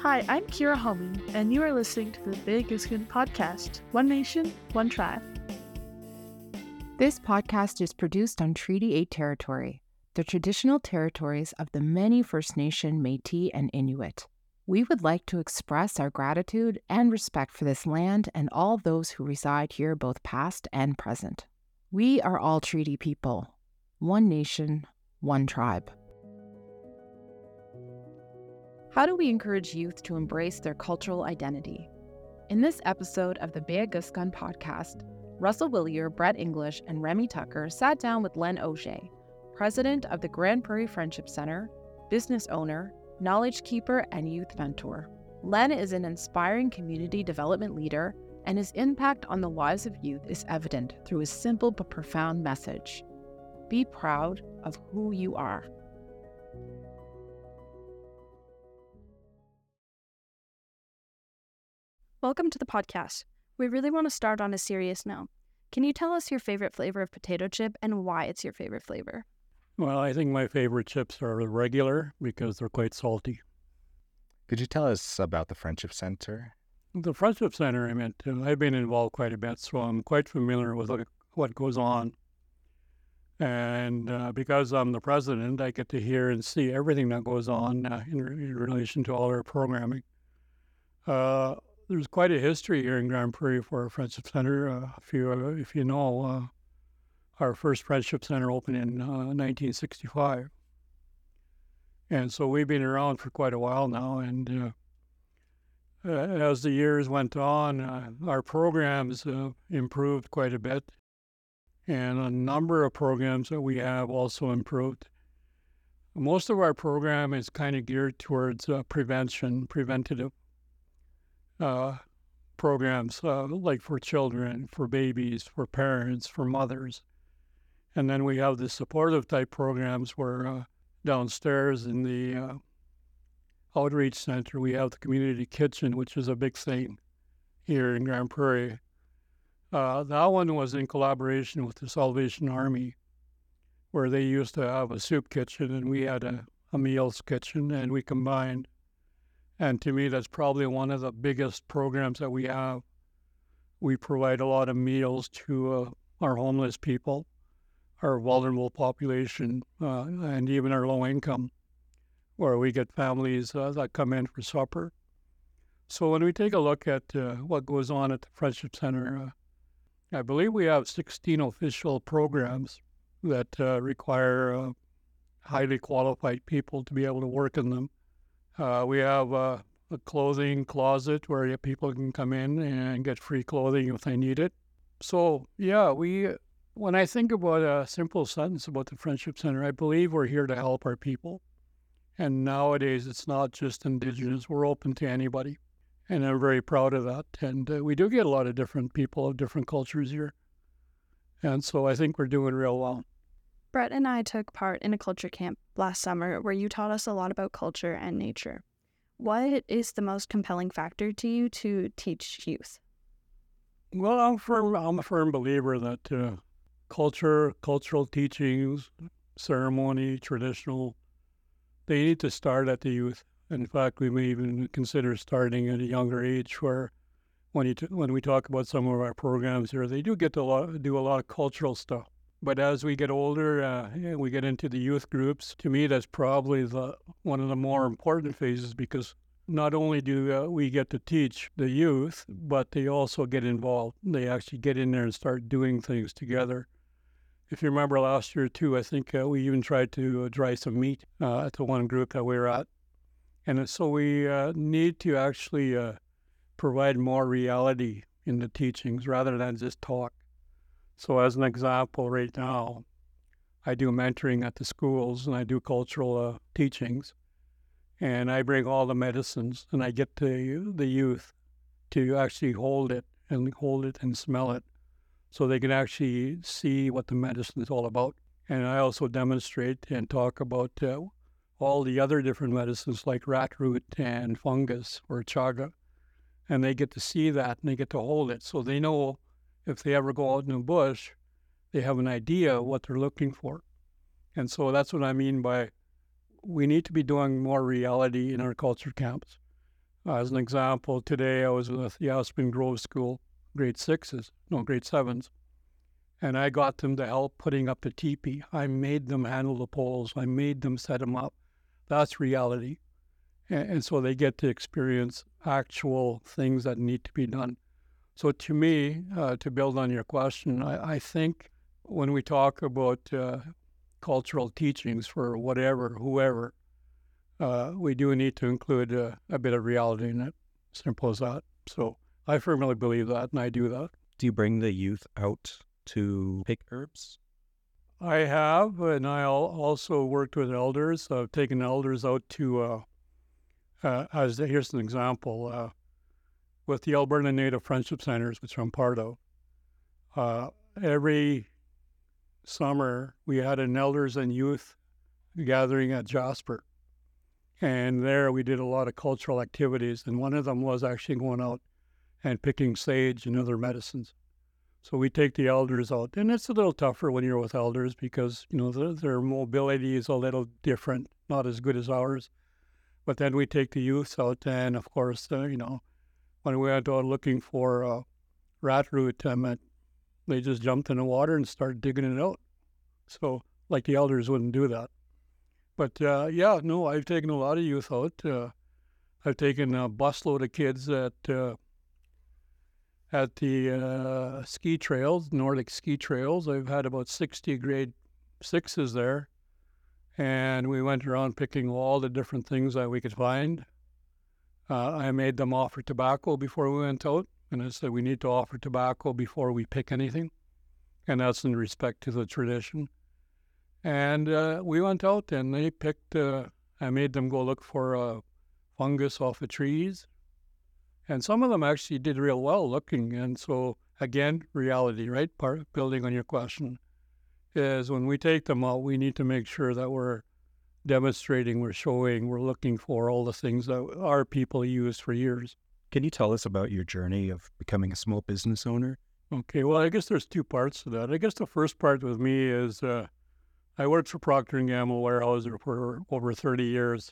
Hi, I'm Kira Homing, and you are listening to the Big Stone podcast, One Nation, One Tribe. This podcast is produced on Treaty 8 territory, the traditional territories of the many First Nation, Métis, and Inuit. We would like to express our gratitude and respect for this land and all those who reside here, both past and present. We are all treaty people, one nation, one tribe. How do we encourage youth to embrace their cultural identity? In this episode of the Peyakoskan podcast, Russell Willier, Brett English, and Remy Tucker sat down with Len Auger, president of the Grande Prairie Friendship Center, business owner, Knowledge Keeper, and Youth Mentor. Len is an inspiring community development leader, and his impact on the lives of youth is evident through his simple but profound message. Be proud of who you are. Welcome to the podcast. We really want to start on a serious note. Can you tell us your favorite flavor of potato chip and why it's your favorite flavor? Well, I think my favorite chips are regular because they're quite salty. Could you tell us about the Friendship Center? The Friendship Center, I've been involved quite a bit, so I'm quite familiar with what goes on. And because I'm the president, I get to hear and see everything that goes on in relation to all our programming. There's quite a history here in Grande Prairie for our Friendship Center. If you know, our first Friendship Center opened in 1965. And so we've been around for quite a while now. And as the years went on, our programs improved quite a bit. And a number of programs that we have also improved. Most of our program is kind of geared towards preventative programs, like for children, for babies, for parents, for mothers. And then we have the supportive type programs where downstairs in the outreach center, we have the community kitchen, which is a big thing here in Grande Prairie. That one was in collaboration with the Salvation Army, where they used to have a soup kitchen and we had a meals kitchen, and we combined. And to me, that's probably one of the biggest programs that we have. We provide a lot of meals to our homeless people, our vulnerable population, and even our low income, where we get families that come in for supper. So when we take a look at what goes on at the Friendship Center, I believe we have 16 official programs that require highly qualified people to be able to work in them. We have a clothing closet where people can come in and get free clothing if they need it. So, when I think about a simple sentence about the Friendship Center, I believe we're here to help our people. And nowadays, it's not just Indigenous. We're open to anybody. And I'm very proud of that. And we do get a lot of different people of different cultures here. And so I think we're doing real well. Brett and I took part in a culture camp last summer where you taught us a lot about culture and nature. What is the most compelling factor to you to teach youth? Well, I'm a firm believer that culture, cultural teachings, ceremony, traditional, they need to start at the youth. In fact, we may even consider starting at a younger age where when we talk about some of our programs here, they do get to do a lot of cultural stuff. But as we get older, we get into the youth groups. To me, that's probably one of the more important phases because not only do we get to teach the youth, but they also get involved. They actually get in there and start doing things together. If you remember last year, too, I think we even tried to dry some meat at the one group that we were at. And so we need to actually provide more reality in the teachings rather than just talk. So as an example, right now, I do mentoring at the schools and I do cultural teachings, and I bring all the medicines and I get the youth to actually hold it and smell it so they can actually see what the medicine is all about. And I also demonstrate and talk about all the other different medicines like rat root and fungus or chaga, and they get to see that and they get to hold it so they know. If they ever go out in the bush, they have an idea of what they're looking for. And so that's what I mean by we need to be doing more reality in our culture camps. As an example, today I was with the Aspen Grove School, grade sevens, and I got them to help putting up the teepee. I made them handle the poles. I made them set them up. That's reality. And so they get to experience actual things that need to be done. So to me, to build on your question, I think when we talk about cultural teachings for whoever, we do need to include a bit of reality in it. Simple as that. So I firmly believe that, and I do that. Do you bring the youth out to pick herbs? I have, and I also worked with elders. I've taken elders out to... here's an example, with the Alberta Native Friendship Centers, which I'm part of, every summer we had an elders and youth gathering at Jasper. And there we did a lot of cultural activities, and one of them was actually going out and picking sage and other medicines. So we take the elders out, and it's a little tougher when you're with elders because, you know, their mobility is a little different, not as good as ours. But then we take the youths out, and of course, when we went out looking for rat root, they just jumped in the water and started digging it out. So, like the elders wouldn't do that. But I've taken a lot of youth out. I've taken a busload of kids at the ski trails, Nordic ski trails. I've had about 60 grade sixes there. And we went around picking all the different things that we could find. I made them offer tobacco before we went out. And I said, we need to offer tobacco before we pick anything. And that's in respect to the tradition. And we went out and they picked, I made them go look for fungus off the trees. And some of them actually did real well looking. And so, again, reality, right? Building on your question. Is when we take them out, we need to make sure that we're demonstrating, we're showing, we're looking for all the things that our people use for years. Can you tell us about your journey of becoming a small business owner? Okay, well, I guess there's two parts to that. I guess the first part with me is I worked for Procter & Gamble Weyerhaeuser for over 30 years.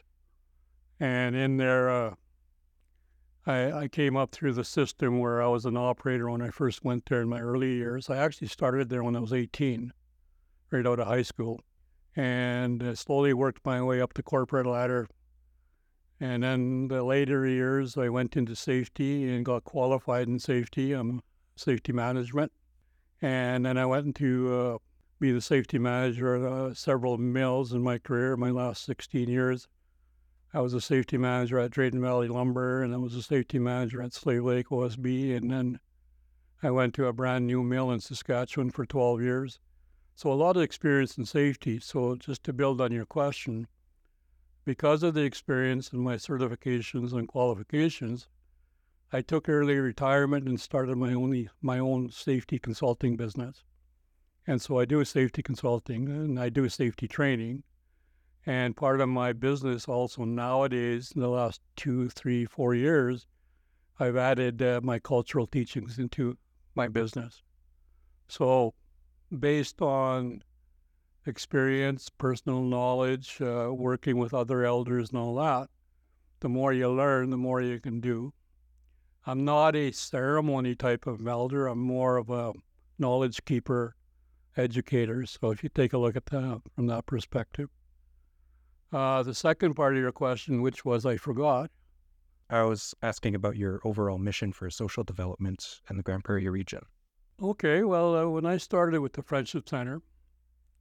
And in there, I came up through the system where I was an operator when I first went there in my early years. I actually started there when I was 18. Right out of high school, and slowly worked my way up the corporate ladder. And then the later years, I went into safety and got qualified in safety, safety management. And then I went to be the safety manager at several mills in my career. My last 16 years, I was a safety manager at Drayton Valley Lumber, and I was a safety manager at Slave Lake OSB. And then I went to a brand new mill in Saskatchewan for 12 years. So a lot of experience in safety. So just to build on your question, because of the experience and my certifications and qualifications, I took early retirement and started my own safety consulting business. And so I do safety consulting and I do safety training. And part of my business also nowadays, in the last 2, 3, 4 years, I've added my cultural teachings into my business. So based on experience, personal knowledge, working with other elders and all that, the more you learn, the more you can do. I'm not a ceremony type of elder. I'm more of a knowledge keeper, educator. So if you take a look at that from that perspective. The second part of your question, which was I forgot. I was asking about your overall mission for social development in the Grande Prairie region. Okay, well, when I started with the Friendship Center,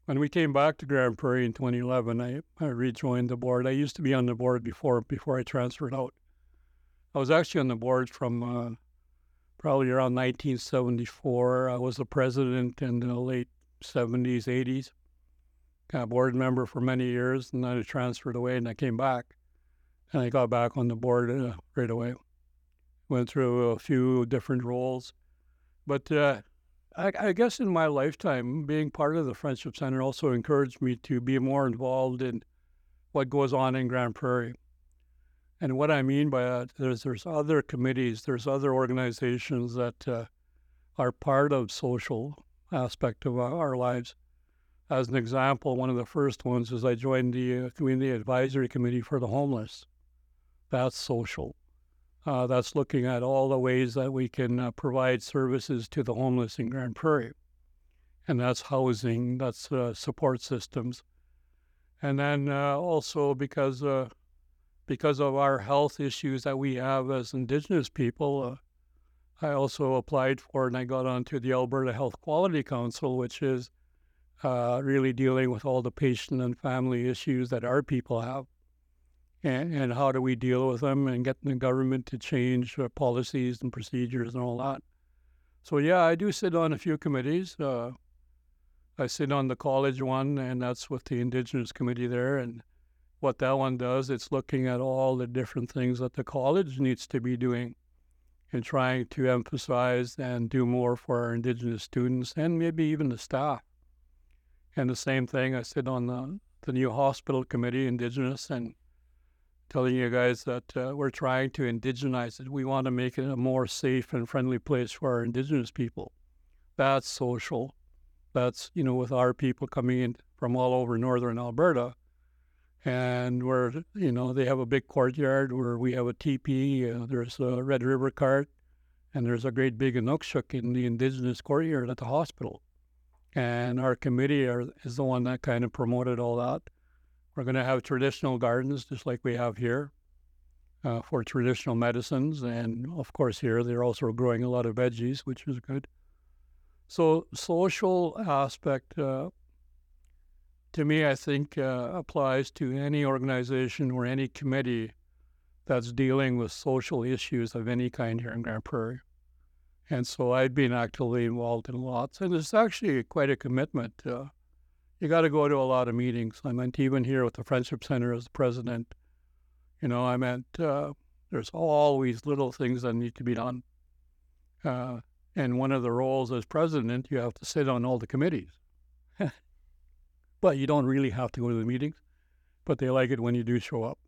when we came back to Grande Prairie in 2011, I rejoined the board. I used to be on the board before I transferred out. I was actually on the board from probably around 1974. I was the president in the late 70s, 80s, a board member for many years, and then I transferred away and I came back. And I got back on the board right away. Went through a few different roles. But I guess in my lifetime, being part of the Friendship Center also encouraged me to be more involved in what goes on in Grande Prairie. And what I mean by that is there's other committees, there's other organizations that are part of social aspect of our lives. As an example, one of the first ones is I joined the Community Advisory Committee for the Homeless. That's social. That's looking at all the ways that we can provide services to the homeless in Grande Prairie. And that's housing, that's support systems. And then also because of our health issues that we have as Indigenous people, I also applied for and I got onto the Alberta Health Quality Council, which is really dealing with all the patient and family issues that our people have. And how do we deal with them and get the government to change policies and procedures and all that. So yeah, I do sit on a few committees. I sit on the college one, and that's with the Indigenous committee there. And what that one does, it's looking at all the different things that the college needs to be doing and trying to emphasize and do more for our Indigenous students and maybe even the staff. And the same thing, I sit on the new hospital committee, Indigenous, and telling you guys that we're trying to indigenize it. We want to make it a more safe and friendly place for our Indigenous people. That's social. That's, you know, with our people coming in from all over northern Alberta. And we're, you know, they have a big courtyard where we have a teepee. There's a Red River cart. And there's a great big Inukshuk in the Indigenous courtyard at the hospital. And our committee is the one that kind of promoted all that. We're going to have traditional gardens, just like we have here, for traditional medicines. And of course, here they're also growing a lot of veggies, which is good. So social aspect, to me, I think applies to any organization or any committee that's dealing with social issues of any kind here in Grande Prairie. And so I've been actively involved in lots. And it's actually quite a commitment. You got to go to a lot of meetings. I meant even here with the Friendship Center as the president, you know, I meant there's always little things that need to be done. And one of the roles as president, you have to sit on all the committees. But you don't really have to go to the meetings, but they like it when you do show up.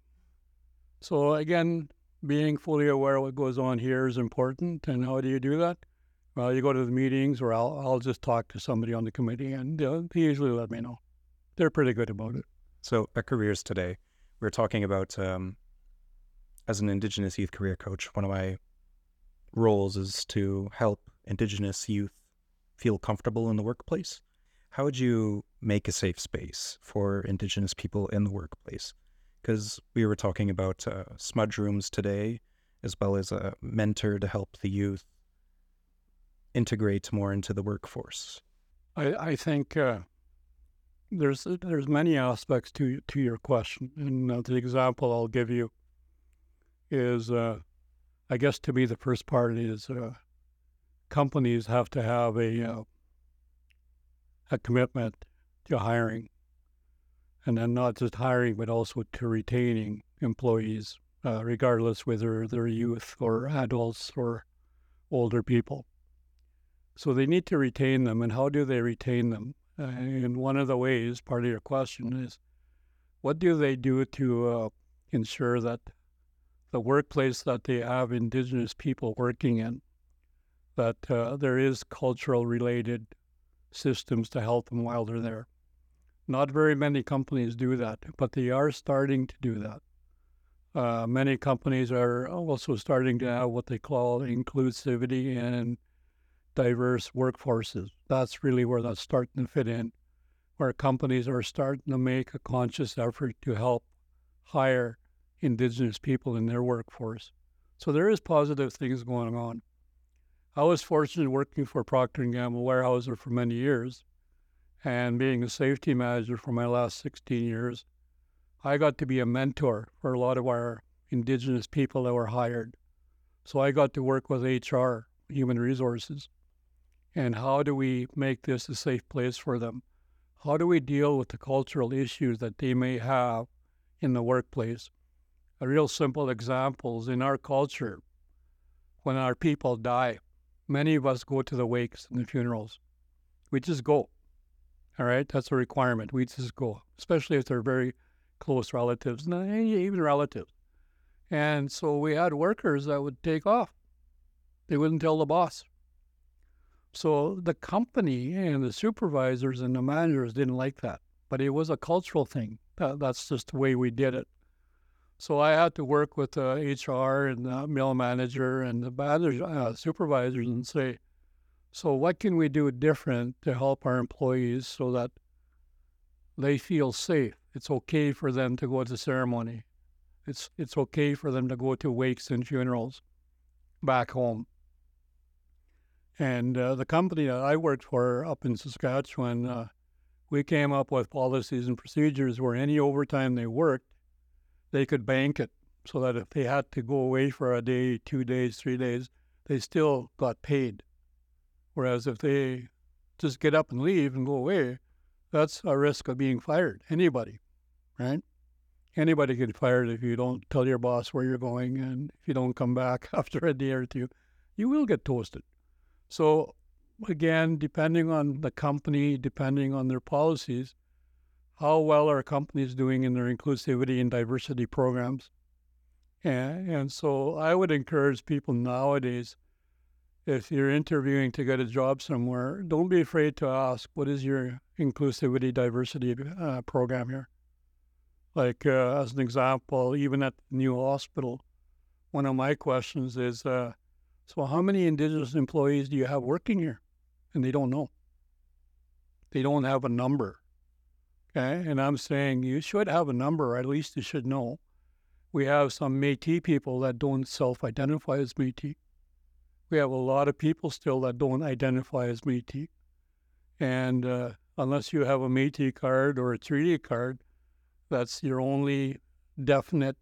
So again, being fully aware of what goes on here is important. And how do you do that? Well, you go to the meetings, or I'll just talk to somebody on the committee, and they usually let me know. They're pretty good about it. So at Careers Today, we were talking about, as an Indigenous youth career coach, one of my roles is to help Indigenous youth feel comfortable in the workplace. How would you make a safe space for Indigenous people in the workplace? Because we were talking about smudge rooms today, as well as a mentor to help the youth integrate more into the workforce? I think there's many aspects to your question, and the example I'll give you is, I guess to me the first part is companies have to have a commitment to hiring, and then not just hiring but also to retaining employees, regardless whether they're youth or adults or older people. So they need to retain them, and how do they retain them? And one of the ways, part of your question is, what do they do to ensure that the workplace that they have Indigenous people working in, that there is cultural-related systems to help them while they're there? Not very many companies do that, but they are starting to do that. Many companies are also starting to have what they call inclusivity and diverse workforces. That's really where that's starting to fit in, where companies are starting to make a conscious effort to help hire Indigenous people in their workforce. So there is positive things going on. I was fortunate working for Procter & Gamble warehouser for many years, and being a safety manager for my last 16 years, I got to be a mentor for a lot of our Indigenous people that were hired. So I got to work with HR, human resources, and how do we make this a safe place for them? How do we deal with the cultural issues that they may have in the workplace? A real simple example is in our culture, when our people die, many of us go to the wakes and the funerals. We just go, all right? That's a requirement. We just go, especially if they're very close relatives, and even relatives. And so we had workers that would take off. They wouldn't tell the boss. So the company and the supervisors and the managers didn't like that, but it was a cultural thing. That's just the way we did it. So I had to work with HR and the mill manager and the supervisors and say, so what can we do different to help our employees so that they feel safe? It's okay for them to go to ceremony. It's okay for them to go to wakes and funerals back home. And the company that I worked for up in Saskatchewan, we came up with policies and procedures where any overtime they worked, they could bank it so that if they had to go away for a day, 2 days, 3 days, they still got paid. Whereas if they just get up and leave and go away, that's a risk of being fired. Anybody, right? Anybody can get fired if you don't tell your boss where you're going, and if you don't come back after a day or two, you will get toasted. So again, depending on the company, depending on their policies, how well are companies doing in their inclusivity and diversity programs? And so I would encourage people nowadays, if you're interviewing to get a job somewhere, don't be afraid to ask, what is your inclusivity diversity program here? Like, as an example, even at the new hospital, one of my questions is, so how many Indigenous employees do you have working here? And they don't know. They don't have a number. Okay? And I'm saying you should have a number, or at least you should know. We have some Métis people that don't self-identify as Métis. We have a lot of people still that don't identify as Métis. And unless you have a Métis card or a treaty card, that's your only definite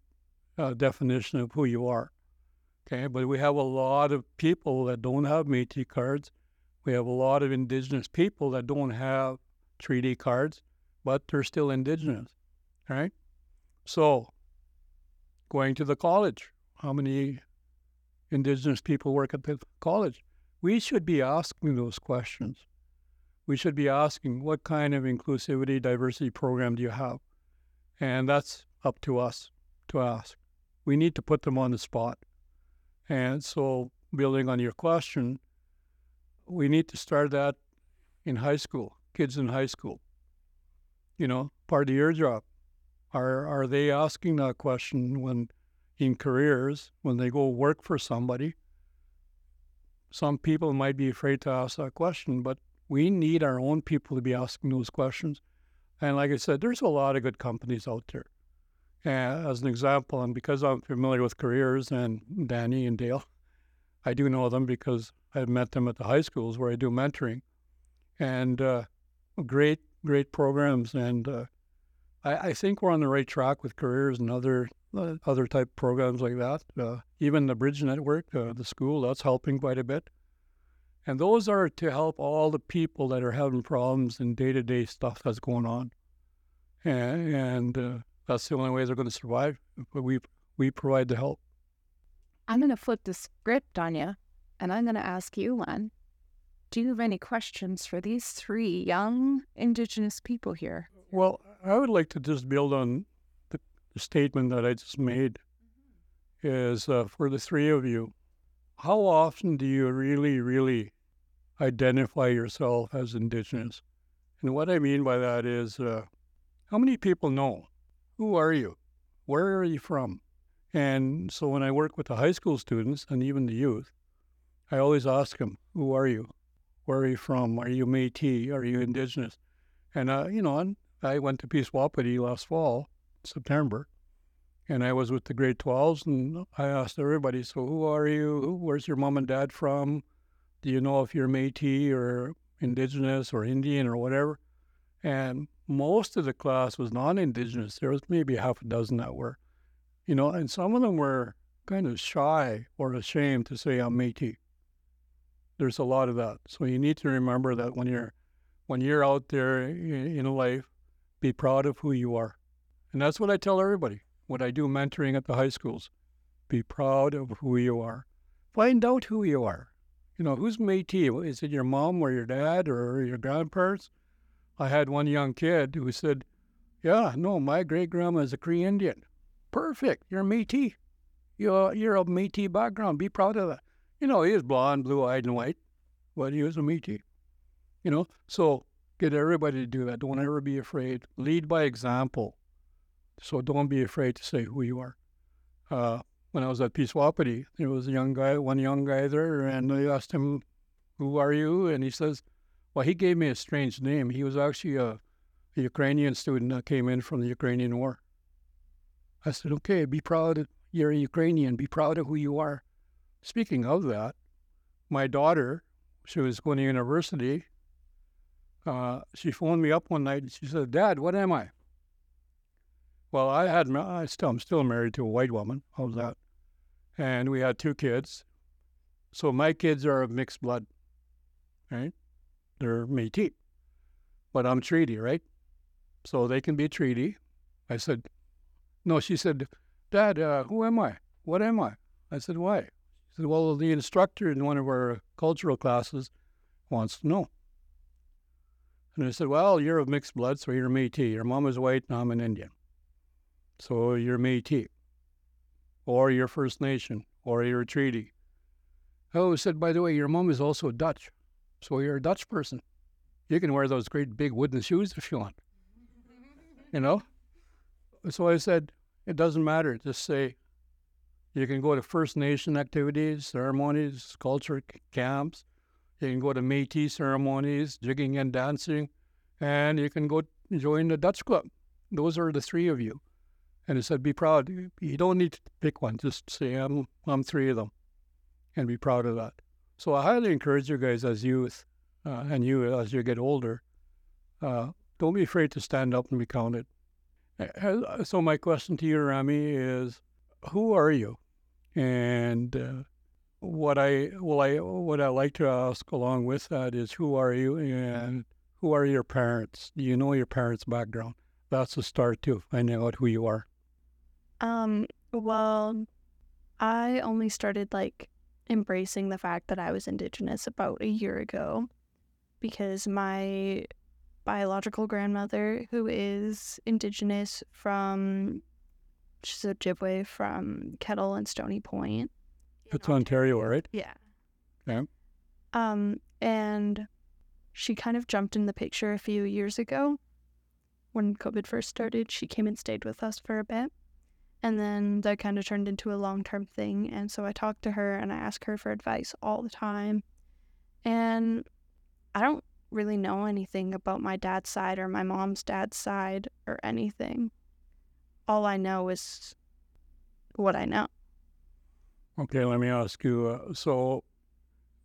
definition of who you are. Okay, but we have a lot of people that don't have Métis cards. We have a lot of Indigenous people that don't have treaty cards, but they're still Indigenous, right? So, going to the college, how many Indigenous people work at the college? We should be asking those questions. We should be asking, what kind of inclusivity, diversity program do you have? And that's up to us to ask. We need to put them on the spot. And so, building on your question, we need to start that in high school, kids in high school. You know, part of your job. Are they asking that question when in careers, when they go work for somebody? Some people might be afraid to ask that question, but we need our own people to be asking those questions. And like I said, there's a lot of good companies out there. As an example, and because I'm familiar with careers and Danny and Dale, I do know them because I've met them at the high schools where I do mentoring. And great, great programs. And I think we're on the right track with careers and other type programs like that. Even the Bridge Network, the school, that's helping quite a bit. And those are to help all the people that are having problems in day-to-day stuff that's going on. And that's the only way they're going to survive. But we provide the help. I'm going to flip the script on you, and I'm going to ask you one. Do you have any questions for these three young Indigenous people here? Well, I would like to just build on the statement that I just made, is for the three of you, how often do you really, really identify yourself as Indigenous? And what I mean by that is, how many people know? Who are you? Where are you from? And so when I work with the high school students and even the youth, I always ask them, who are you? Where are you from? Are you Métis? Are you Indigenous? And, I went to Peace Wapiti last fall, September, and I was with the grade 12s, and I asked everybody, so who are you? Where's your mom and dad from? Do you know if you're Métis or Indigenous or Indian or whatever? And most of the class was non-Indigenous. There was maybe half a dozen that were, and some of them were kind of shy or ashamed to say I'm Métis. There's a lot of that. So you need to remember that when you're out there in life, be proud of who you are. And that's what I tell everybody when I do mentoring at the high schools. Be proud of who you are. Find out who you are. Who's Métis? Is it your mom or your dad or your grandparents? I had one young kid who said, my great-grandma is a Cree Indian. Perfect. You're Métis. You're a Métis background. Be proud of that. He was blonde, blue-eyed, and white, but he was a Métis. So get everybody to do that. Don't ever be afraid. Lead by example. So don't be afraid to say who you are. when I was at Peace Wapiti. There was a young guy, one young guy there, and I asked him, "Who are you?" And he says, well, he gave me a strange name. He was actually a Ukrainian student that came in from the Ukrainian war. I said, okay, be proud. You're a Ukrainian. Be proud of who you are. Speaking of that, my daughter, she was going to university. She phoned me up one night and she said, "Dad, what am I?" Well, I'm still married to a white woman. How's that? And we had two kids. So my kids are of mixed blood, right? They're Métis, but I'm Treaty, right? So they can be Treaty. I said, no, she said, "Dad, who am I? What am I?" I said, "Why?" She said, "Well, the instructor in one of our cultural classes wants to know." And I said, "Well, you're of mixed blood, so you're Métis. Your mom is white, and I'm an Indian. So you're Métis, or you're First Nation, or you're Treaty." Oh, I said, "By the way, your mom is also Dutch, so you're a Dutch person. You can wear those great big wooden shoes if you want." You know? So I said, it doesn't matter. Just say, you can go to First Nation activities, ceremonies, culture camps. You can go to Métis ceremonies, jigging and dancing, and you can go join the Dutch club. Those are the three of you." And he said, "Be proud. You don't need to pick one. Just say, I'm three of them, and be proud of that." So I highly encourage you guys as youth, and you as you get older, don't be afraid to stand up and be counted. So my question to you, Remy, is, who are you? And what I like to ask along with that is, who are you and who are your parents? Do you know your parents' background? That's a start too, finding out who you are. Well, I only started embracing the fact that I was Indigenous about a year ago, because my biological grandmother, who is Indigenous she's Ojibwe from Kettle and Stony Point. It's Ontario, right? Yeah. Yeah. And she kind of jumped in the picture a few years ago when COVID first started. She came and stayed with us for a bit, and then that kind of turned into a long-term thing. And so I talked to her and I asked her for advice all the time. And I don't really know anything about my dad's side or my mom's dad's side or anything. All I know is what I know. Okay, let me ask you, so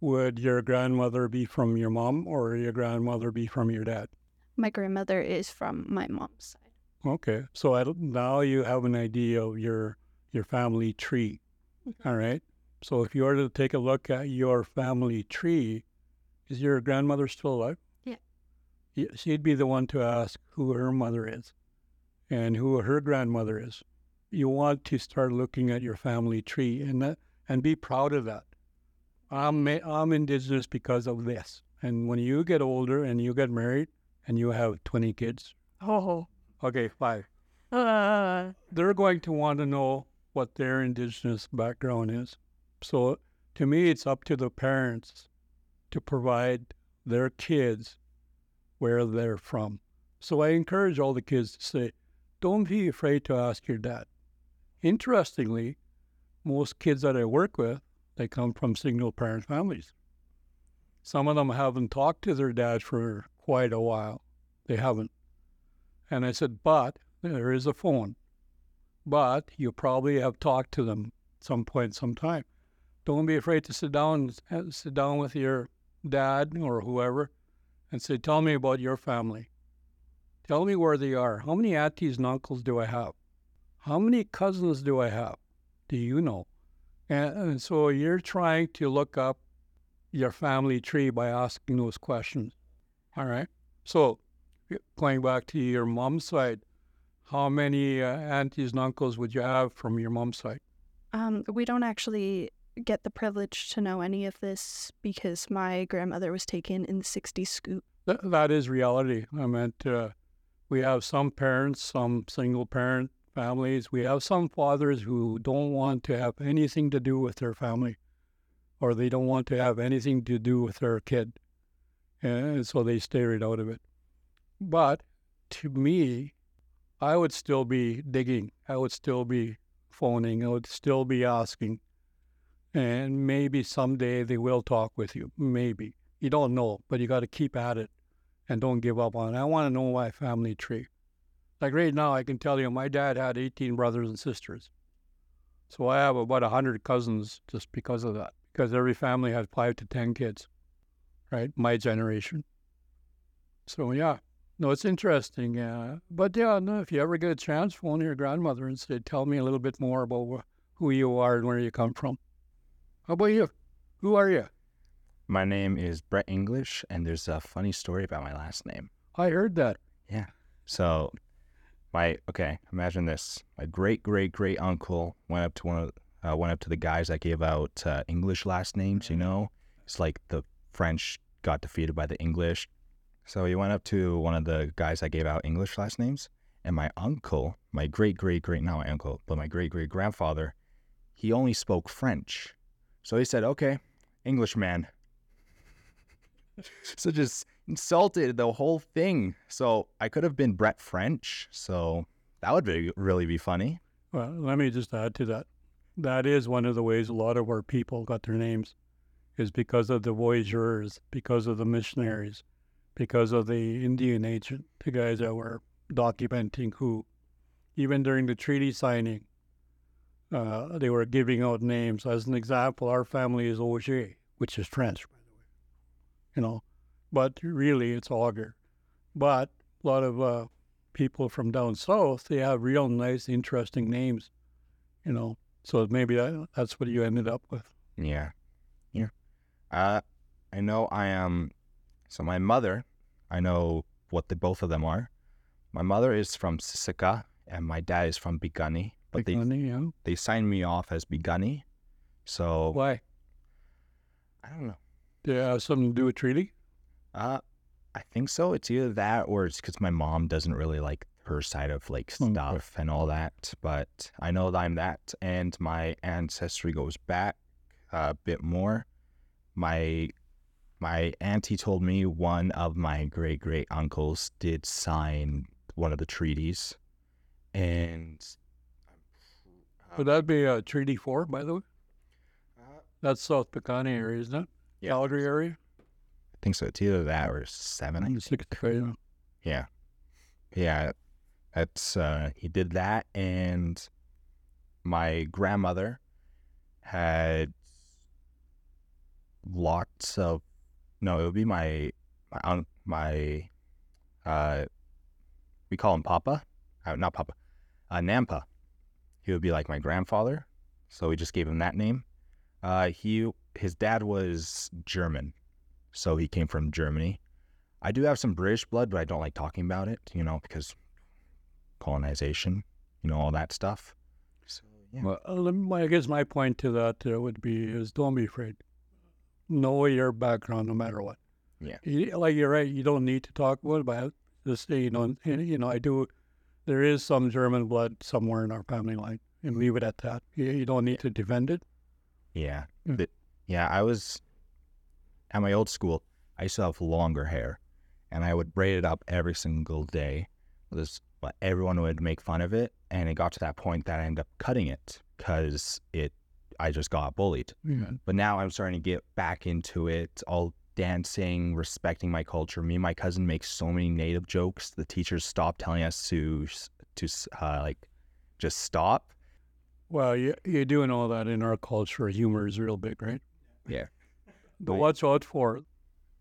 would your grandmother be from your mom or your grandmother be from your dad? My grandmother is from my mom's side. Okay, so now you have an idea of your family tree, mm-hmm. All right? So if you were to take a look at your family tree, is your grandmother still alive? Yeah. She'd be the one to ask who her mother is and who her grandmother is. You want to start looking at your family tree and be proud of that. I'm Indigenous because of this. And when you get older and you get married and you have 20 kids. Oh. Okay, 5. They're going to want to know what their Indigenous background is. So to me, it's up to the parents to provide their kids where they're from. So I encourage all the kids to say, don't be afraid to ask your dad. Interestingly, most kids that I work with, they come from single parent families. Some of them haven't talked to their dad for quite a while. They haven't. And I said, but there is a phone. But you probably have talked to them at some point, some time. Don't be afraid to sit down with your dad or whoever and say, tell me about your family. Tell me where they are. How many aunties and uncles do I have? How many cousins do I have? Do you know? And so you're trying to look up your family tree by asking those questions. All right. So going back to your mom's side, how many aunties and uncles would you have from your mom's side? We don't actually get the privilege to know any of this because my grandmother was taken in the 60s scoop. That is reality. I meant... we have some parents, some single-parent families. We have some fathers who don't want to have anything to do with their family, or they don't want to have anything to do with their kid, and so they stay right out of it. But to me, I would still be digging. I would still be phoning, they'll still be asking. And maybe someday they will talk with you. Maybe. You don't know, but you got to keep at it and don't give up on it. I want to know my family tree. Like right now, I can tell you my dad had 18 brothers and sisters. So I have about 100 cousins just because of that, because every family has 5 to 10 kids, right? My generation. So, yeah. No, it's interesting. But, yeah, no, if you ever get a chance, phone your grandmother and say, tell me a little bit more about who you are and where you come from. How about you? Who are you? My name is Brett English, and there's a funny story about my last name. I heard that. Yeah. So, imagine this. My great-great-great uncle went up to the guys that gave out English last names, you know? It's like the French got defeated by the English. So he went up to one of the guys that gave out English last names, and my uncle, my great-great-great, not my uncle, but my great-great-grandfather, he only spoke French. So he said, okay, Englishman. So just insulted the whole thing. So I could have been Brett French. So that would really be funny. Well, let me just add to that. That is one of the ways a lot of our people got their names, is because of the voyageurs, because of the missionaries, because of the Indian agent, the guys that were documenting who, even during the treaty signing, they were giving out names. As an example, our family is Auger, which is French, by the way. You know, but really it's Auger. But a lot of people from down south, they have real nice, interesting names, you know. So maybe that's what you ended up with. Yeah. Yeah. I know I am. So my mother, I know what both of them are. My mother is from Sisika, and my dad is from Piikani. But they signed me off as Piikani, so... Why? I don't know. Did it have something to do with treaty? I think so. It's either that or it's because my mom doesn't really like her side of stuff and all that. But I know that I'm that, and my ancestry goes back a bit more. My auntie told me one of my great-great uncles did sign one of the treaties, and... Would that be Treaty 4, by the way? That's South Piikani area, isn't it? Yeah. Calgary area? I think so. It's either that or 7, I think. 6, yeah. Yeah. That's, he did that, and my grandmother had lots of... No, it would be my we call him Papa. Not Papa. Nampa. He would be like my grandfather, so we just gave him that name. His dad was German, so he came from Germany. I do have some British blood, but I don't like talking about it, you know, because colonization, you know, all that stuff. So, yeah. Well, I guess my point to that would be is don't be afraid. Know your background no matter what. Yeah. You're right, you don't need to talk about it. Just, I do... There is some German blood somewhere in our family line, and leave it at that. You don't need to defend it. Yeah. Yeah. I was, at my old school, I used to have longer hair, and I would braid it up every single day. But everyone would make fun of it, and it got to that point that I ended up cutting it because I just got bullied. Yeah. But now I'm starting to get back into it, all dancing, respecting my culture. Me and my cousin make so many Native jokes. The teachers stopped telling us to just stop. Well, you're doing all that in our culture. Humor is real big, right? Yeah. But watch out for,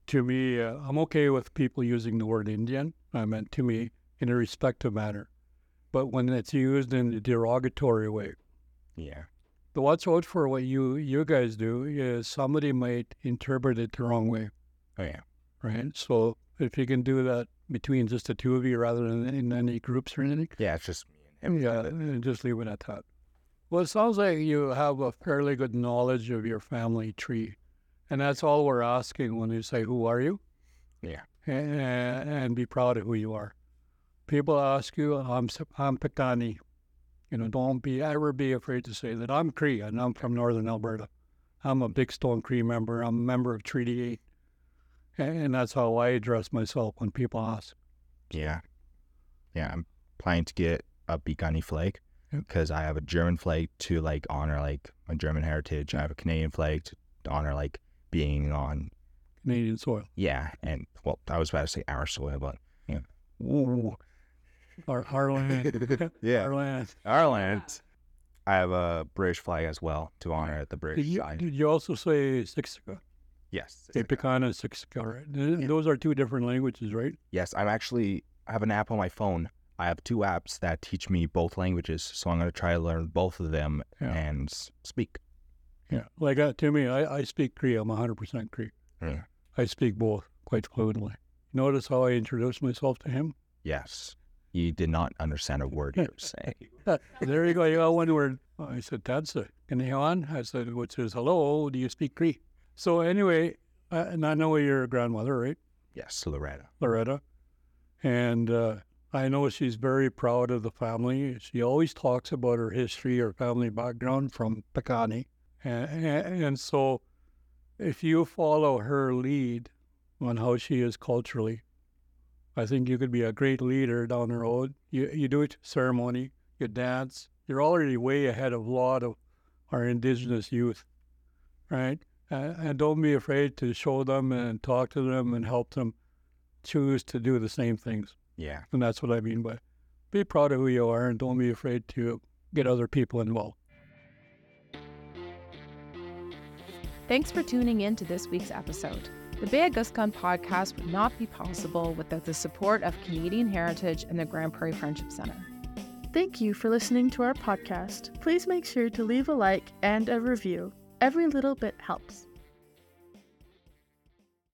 to me, I'm okay with people using the word Indian. I meant to me in a respectful manner. But when it's used in a derogatory way. Yeah. So watch out for what you guys do is somebody might interpret it the wrong way. Oh, yeah. Right? So if you can do that between just the two of you rather than in any groups or anything. Yeah, it's just me and him. Yeah, and just leave it at that. Well, it sounds like you have a fairly good knowledge of your family tree. And that's all we're asking when you say, who are you? Yeah. And be proud of who you are. People ask you, I'm Piikani. You know, don't ever be afraid to say that I'm Cree and I'm from Northern Alberta. I'm a Big Stone Cree member. I'm a member of Treaty 8. And that's how I address myself when people ask. Yeah. Yeah, I'm planning to get a Piikani flag. because I have a German flag to like honor like my German heritage. I have a Canadian flag to honor like being on Canadian soil. Yeah, and well, I was about to say our soil, but yeah, ooh, our land. Yeah, our land, our land. Yeah. I have a British flag as well to honor the British side. Did you also say Siksika? Yes. Piikani and Siksika, right? Yeah. Those are two different languages, right? Yes. I have an app on my phone. I have two apps that teach me both languages, so I'm going to try to learn both of them and speak. Yeah. Like to me, I speak Cree. I'm 100% Cree. Yeah. I speak both quite fluently. Notice how I introduced myself to him? Yes. You did not understand a word you were saying. There you go. You got one word. I said, that's it. And he on. I said, which is, hello, do you speak Cree? So anyway, and I know your grandmother, right? Yes, Loretta. Loretta. And I know she's very proud of the family. She always talks about her history, her family background from Piikani. And so if you follow her lead on how she is culturally, I think you could be a great leader down the road. You do a ceremony, you dance. You're already way ahead of a lot of our Indigenous youth, right? And don't be afraid to show them and talk to them and help them choose to do the same things. Yeah. And that's what I mean by be proud of who you are and don't be afraid to get other people involved. Thanks for tuning in to this week's episode. The Peyakoskan podcast would not be possible without the support of Canadian Heritage and the Grande Prairie Friendship Center. Thank you for listening to our podcast. Please make sure to leave a like and a review. Every little bit helps.